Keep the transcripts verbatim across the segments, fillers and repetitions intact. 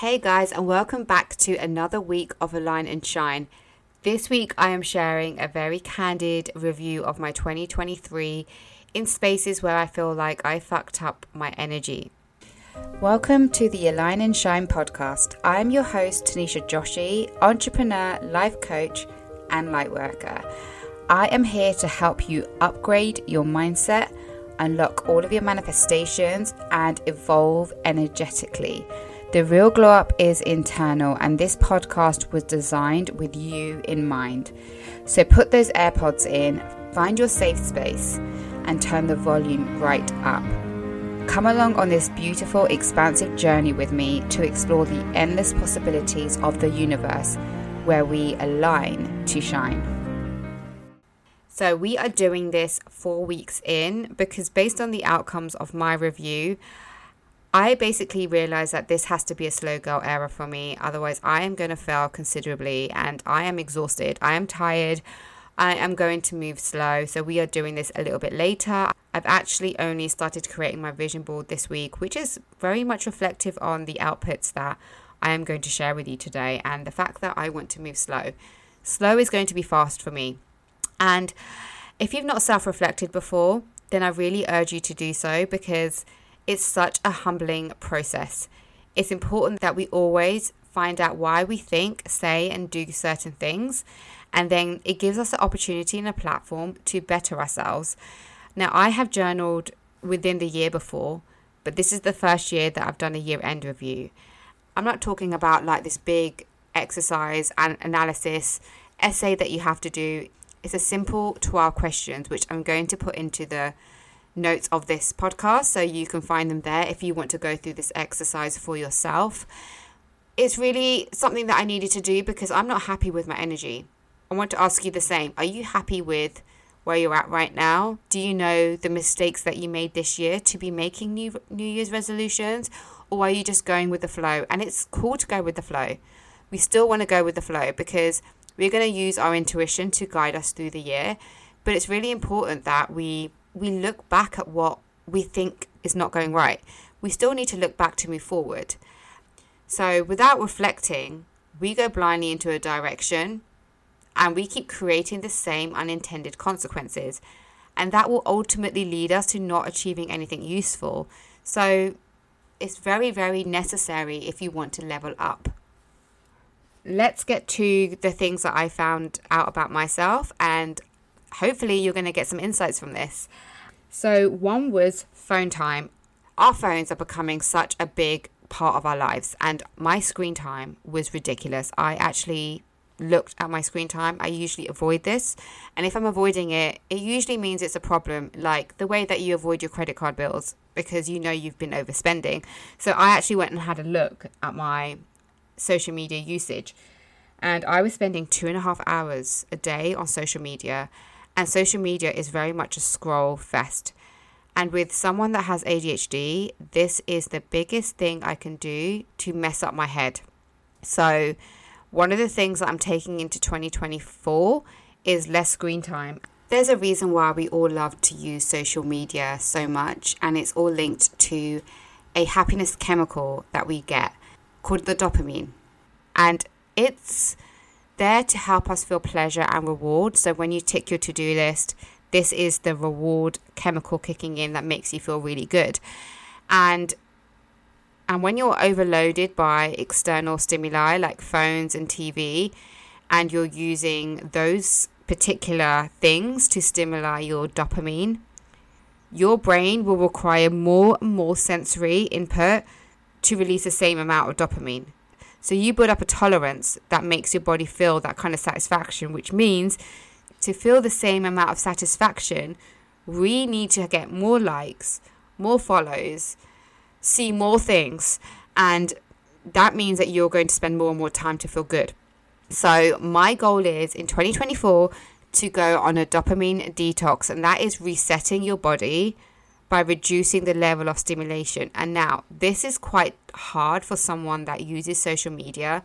Hey guys, and welcome back to another week of Align and Shine. This week I am sharing a very candid review of my twenty twenty-three in spaces where I feel like I fucked up my energy. Welcome to the Align and Shine podcast. I am your host Tinisha Joshi, entrepreneur, life coach and light worker. I am here to help you upgrade your mindset, unlock all of your manifestations and evolve energetically. The real glow up is internal, and this podcast was designed with you in mind. So put those AirPods in, find your safe space, and turn the volume right up. Come along on this beautiful, expansive journey with me to explore the endless possibilities of the universe where we align to shine. So we are doing this four weeks in because based on the outcomes of my review, I basically realized that this has to be a slow girl era for me. Otherwise, I am going to fail considerably and I am exhausted. I am tired. I am going to move slow. So we are doing this a little bit later. I've actually only started creating my vision board this week, which is very much reflective on the outputs that I am going to share with you today and the fact that I want to move slow. Slow is going to be fast for me. And if you've not self-reflected before, then I really urge you to do so because it's such a humbling process. It's important that we always find out why we think, say, and do certain things. And then it gives us an opportunity and a platform to better ourselves. Now, I have journaled within the year before, but this is the first year that I've done a year-end review. I'm not talking about like this big exercise and analysis essay that you have to do. It's a simple twelve questions, which I'm going to put into the notes of this podcast, so you can find them there if you want to go through this exercise for yourself. It's really something that I needed to do because I'm not happy with my energy. I want to ask you the same. Are you happy with where you're at right now? Do you know the mistakes that you made this year to be making new New Year's resolutions, or are you just going with the flow? And it's cool to go with the flow. We still want to go with the flow because we're going to use our intuition to guide us through the year, but it's really important that we we look back at what we think is not going right. We still need to look back to move forward. So without reflecting, we go blindly into a direction and we keep creating the same unintended consequences. And that will ultimately lead us to not achieving anything useful. So it's very, very necessary if you want to level up. Let's get to the things that I found out about myself, and hopefully you're going to get some insights from this. So one was phone time. Our phones are becoming such a big part of our lives, and my screen time was ridiculous. I actually looked at my screen time. I usually avoid this, and if I'm avoiding it, it usually means it's a problem, like the way that you avoid your credit card bills because you know you've been overspending. So I actually went and had a look at my social media usage, and I was spending two and a half hours a day on social media. And social media is very much a scroll fest. And with someone that has A D H D, this is the biggest thing I can do to mess up my head. So one of the things that I'm taking into twenty twenty-four is less screen time. There's a reason why we all love to use social media so much, and it's all linked to a happiness chemical that we get called the dopamine. And it's there to help us feel pleasure and reward. So when you tick your to-do list, this is the reward chemical kicking in that makes you feel really good. And and when you're overloaded by external stimuli like phones and T V, and you're using those particular things to stimulate your dopamine, your brain will require more and more sensory input to release the same amount of dopamine. So you build up a tolerance that makes your body feel that kind of satisfaction, which means to feel the same amount of satisfaction, we need to get more likes, more follows, see more things. And that means that you're going to spend more and more time to feel good. So my goal is in twenty twenty-four to go on a dopamine detox, and that is resetting your body by reducing the level of stimulation. And now this is quite hard for someone that uses social media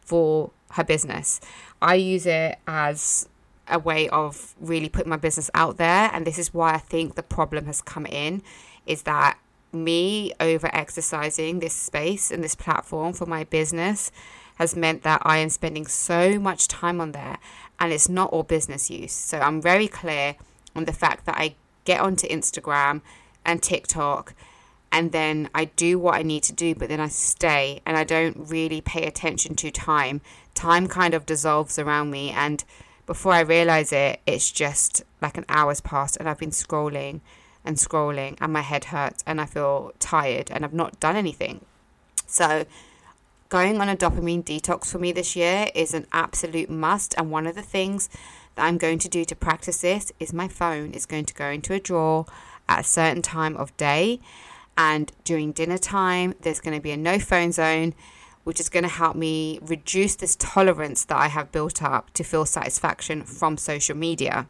for her business. I use it as a way of really putting my business out there, and this is why I think the problem has come in, is that me over exercising this space and this platform for my business has meant that I am spending so much time on there, and it's not all business use. So I'm very clear on the fact that I get onto Instagram and TikTok, and then I do what I need to do, but then I stay and I don't really pay attention to time. Time kind of dissolves around me, and before I realize it, it's just like an hour's passed and I've been scrolling and scrolling and my head hurts and I feel tired and I've not done anything. So going on a dopamine detox for me this year is an absolute must, and one of the things that I'm going to do to practice this is my phone is going to go into a drawer at a certain time of day, and during dinner time there's going to be a no phone zone, which is going to help me reduce this tolerance that I have built up to feel satisfaction from social media.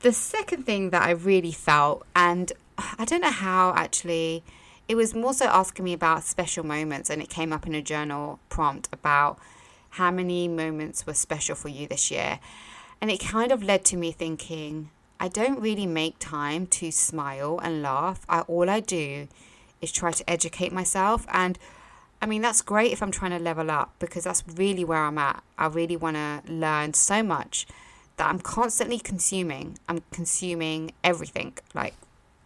The second thing that I really felt, and I don't know how actually, it was more so asking me about special moments, and it came up in a journal prompt about how many moments were special for you this year. And it kind of led to me thinking, I don't really make time to smile and laugh. I, all I do is try to educate myself. And I mean, that's great if I'm trying to level up, because that's really where I'm at. I really want to learn so much that I'm constantly consuming. I'm consuming everything, like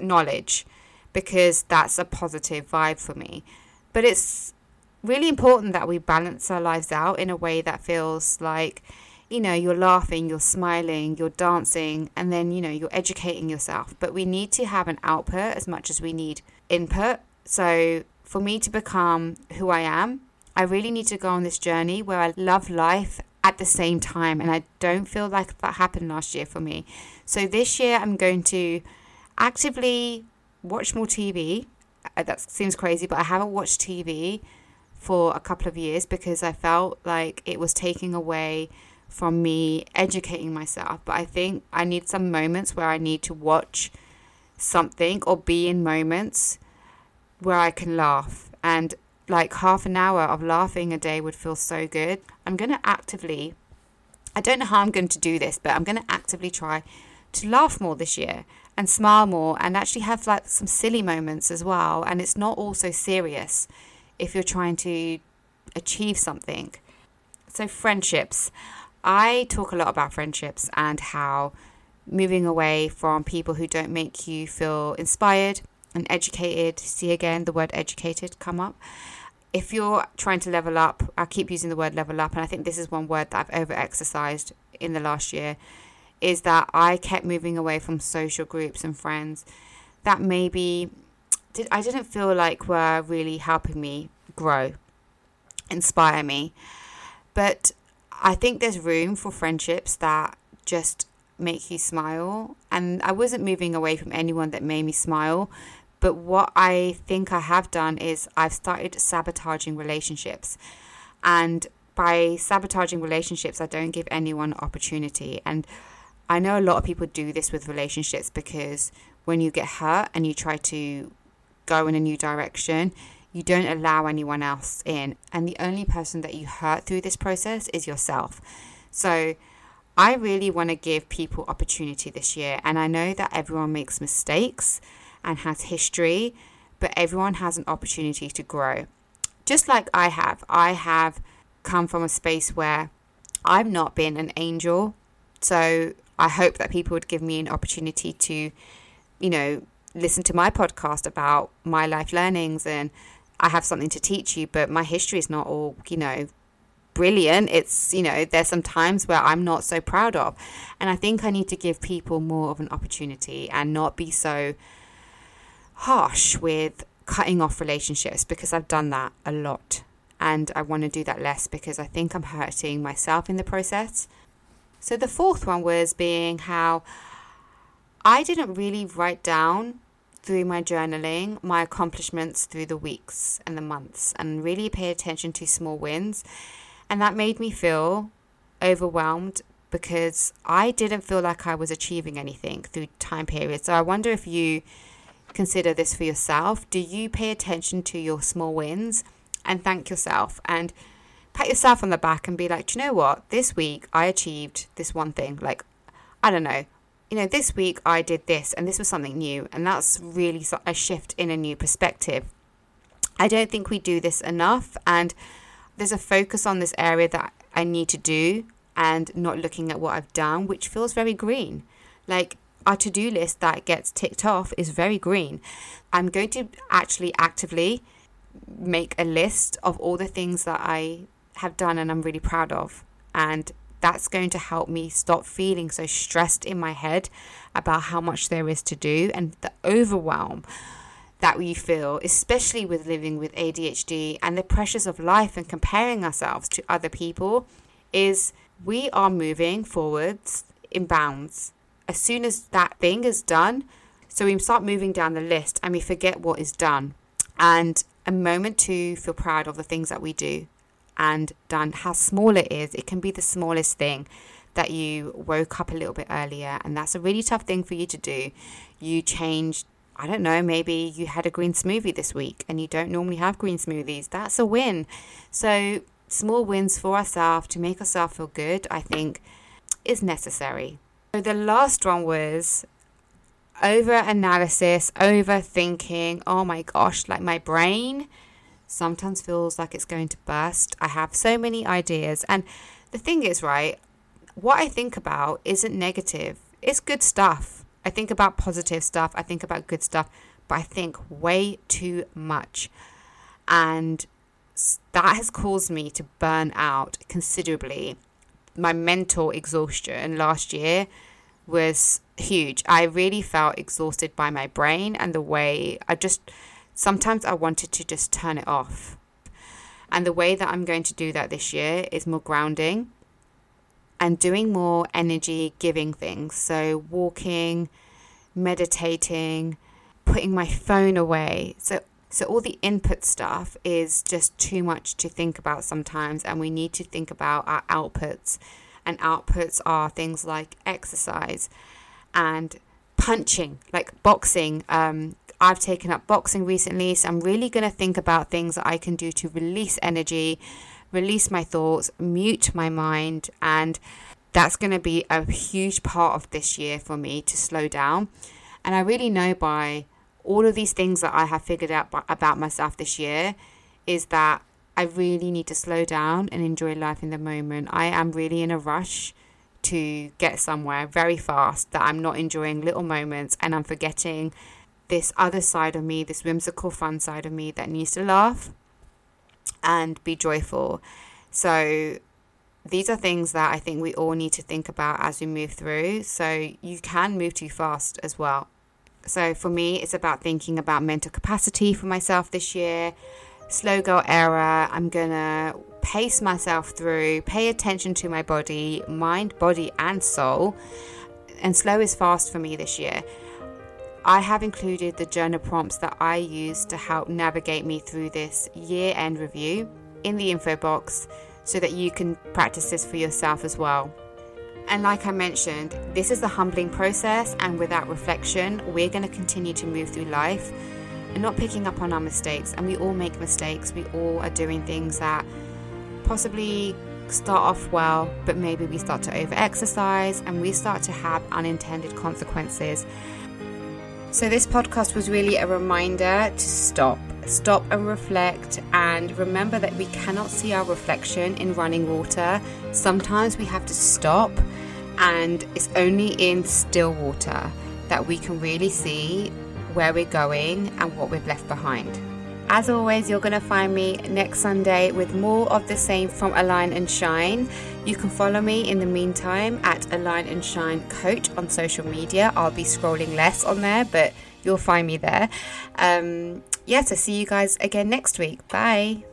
knowledge, because that's a positive vibe for me. But it's really important that we balance our lives out in a way that feels like, you know, you're laughing, you're smiling, you're dancing, and then, you know, you're educating yourself. But we need to have an output as much as we need input. So for me to become who I am, I really need to go on this journey where I love life at the same time. And I don't feel like that happened last year for me. So this year I'm going to actively watch more T V. That seems crazy, but I haven't watched T V for a couple of years because I felt like it was taking away from me educating myself. But I think I need some moments where I need to watch something or be in moments where I can laugh, and like half an hour of laughing a day would feel so good. I'm going to actively, I don't know how I'm going to do this, but I'm going to actively try to laugh more this year and smile more, and actually have like some silly moments as well. And it's not all so serious if you're trying to achieve something. So friendships, I talk a lot about friendships and how moving away from people who don't make you feel inspired and educated. See again the word educated come up. If you're trying to level up, I keep using the word level up, and I think this is one word that I've over exercised in the last year, is that I kept moving away from social groups and friends that maybe did, I didn't feel like were really helping me grow, inspire me. But I think there's room for friendships that just make you smile. And I wasn't moving away from anyone that made me smile. But what I think I have done is I've started sabotaging relationships. And by sabotaging relationships, I don't give anyone opportunity. And I know a lot of people do this with relationships, because when you get hurt and you try to go in a new direction, you don't allow anyone else in. And the only person that you hurt through this process is yourself. So I really want to give people opportunity this year. And I know that everyone makes mistakes and has history, but everyone has an opportunity to grow. Just like I have. I have come from a space where I've not been an angel. So I hope that people would give me an opportunity to, you know, listen to my podcast about my life learnings, and I have something to teach you. But my history is not all, you know, brilliant. It's, you know, there's some times where I'm not so proud of. And I think I need to give people more of an opportunity and not be so harsh with cutting off relationships, because I've done that a lot. And I want to do that less, because I think I'm hurting myself in the process. So the fourth one was being how I didn't really write down through my journaling my accomplishments through the weeks and the months, and really pay attention to small wins. And that made me feel overwhelmed, because I didn't feel like I was achieving anything through time periods. So I wonder if you consider this for yourself. Do you pay attention to your small wins and thank yourself and pat yourself on the back and be like, do you know what? This week I achieved this one thing. Like, I don't know, you know, this week I did this and this was something new, and that's really a shift in a new perspective. I don't think we do this enough, and there's a focus on this area that I need to do and not looking at what I've done, which feels very green. Like, our to-do list that gets ticked off is very green. I'm going to actually actively make a list of all the things that I have done and I'm really proud of, and that's going to help me stop feeling so stressed in my head about how much there is to do and the overwhelm that we feel, especially with living with A D H D and the pressures of life and comparing ourselves to other people, is we are moving forwards in bounds. As soon as that thing is done, so we start moving down the list and we forget what is done. And a moment to feel proud of the things that we do and done, how small it is. It can be the smallest thing, that you woke up a little bit earlier, and that's a really tough thing for you to do. You changed, I don't know, maybe you had a green smoothie this week and you don't normally have green smoothies. That's a win. So small wins for ourselves to make ourselves feel good, I think, is necessary. So the last one was over analysis, overthinking. Oh my gosh, like my brain sometimes feels like it's going to burst. I have so many ideas. And the thing is, right, what I think about isn't negative. It's good stuff. I think about positive stuff. I think about good stuff. But I think way too much. And that has caused me to burn out considerably. My mental exhaustion last year was huge. I really felt exhausted by my brain and the way I just, sometimes I wanted to just turn it off. And the way that I'm going to do that this year is more grounding and doing more energy giving things. So walking, meditating, putting my phone away. So So all the input stuff is just too much to think about sometimes, and we need to think about our outputs. And outputs are things like exercise and punching, like boxing. Um, I've taken up boxing recently, so I'm really going to think about things that I can do to release energy, release my thoughts, mute my mind. And that's going to be a huge part of this year for me, to slow down. And I really know by all of these things that I have figured out b- about myself this year is that I really need to slow down and enjoy life in the moment. I am really in a rush to get somewhere very fast, that I'm not enjoying little moments, and I'm forgetting this other side of me, this whimsical fun side of me that needs to laugh and be joyful. So these are things that I think we all need to think about as we move through. So you can move too fast as well. So for me, it's about thinking about mental capacity for myself this year. Slow girl era. I'm going to pace myself through, pay attention to my body, mind, body and soul. And slow is fast for me this year. I have included the journal prompts that I use to help navigate me through this year-end review in the info box, so that you can practice this for yourself as well. And like I mentioned, this is the humbling process, and without reflection, we're going to continue to move through life and not picking up on our mistakes. And we all make mistakes. We all are doing things that possibly start off well, but maybe we start to over-exercise and we start to have unintended consequences. So this podcast was really a reminder to stop. Stop and reflect, and remember that we cannot see our reflection in running water. Sometimes we have to stop, and it's only in still water that we can really see where we're going and what we've left behind. As always, you're going to find me next Sunday with more of the same from Align and Shine. You can follow me in the meantime at Align and Shine Coach on social media. I'll be scrolling less on there, but you'll find me there. Um, yeah, so see you guys again next week. Bye.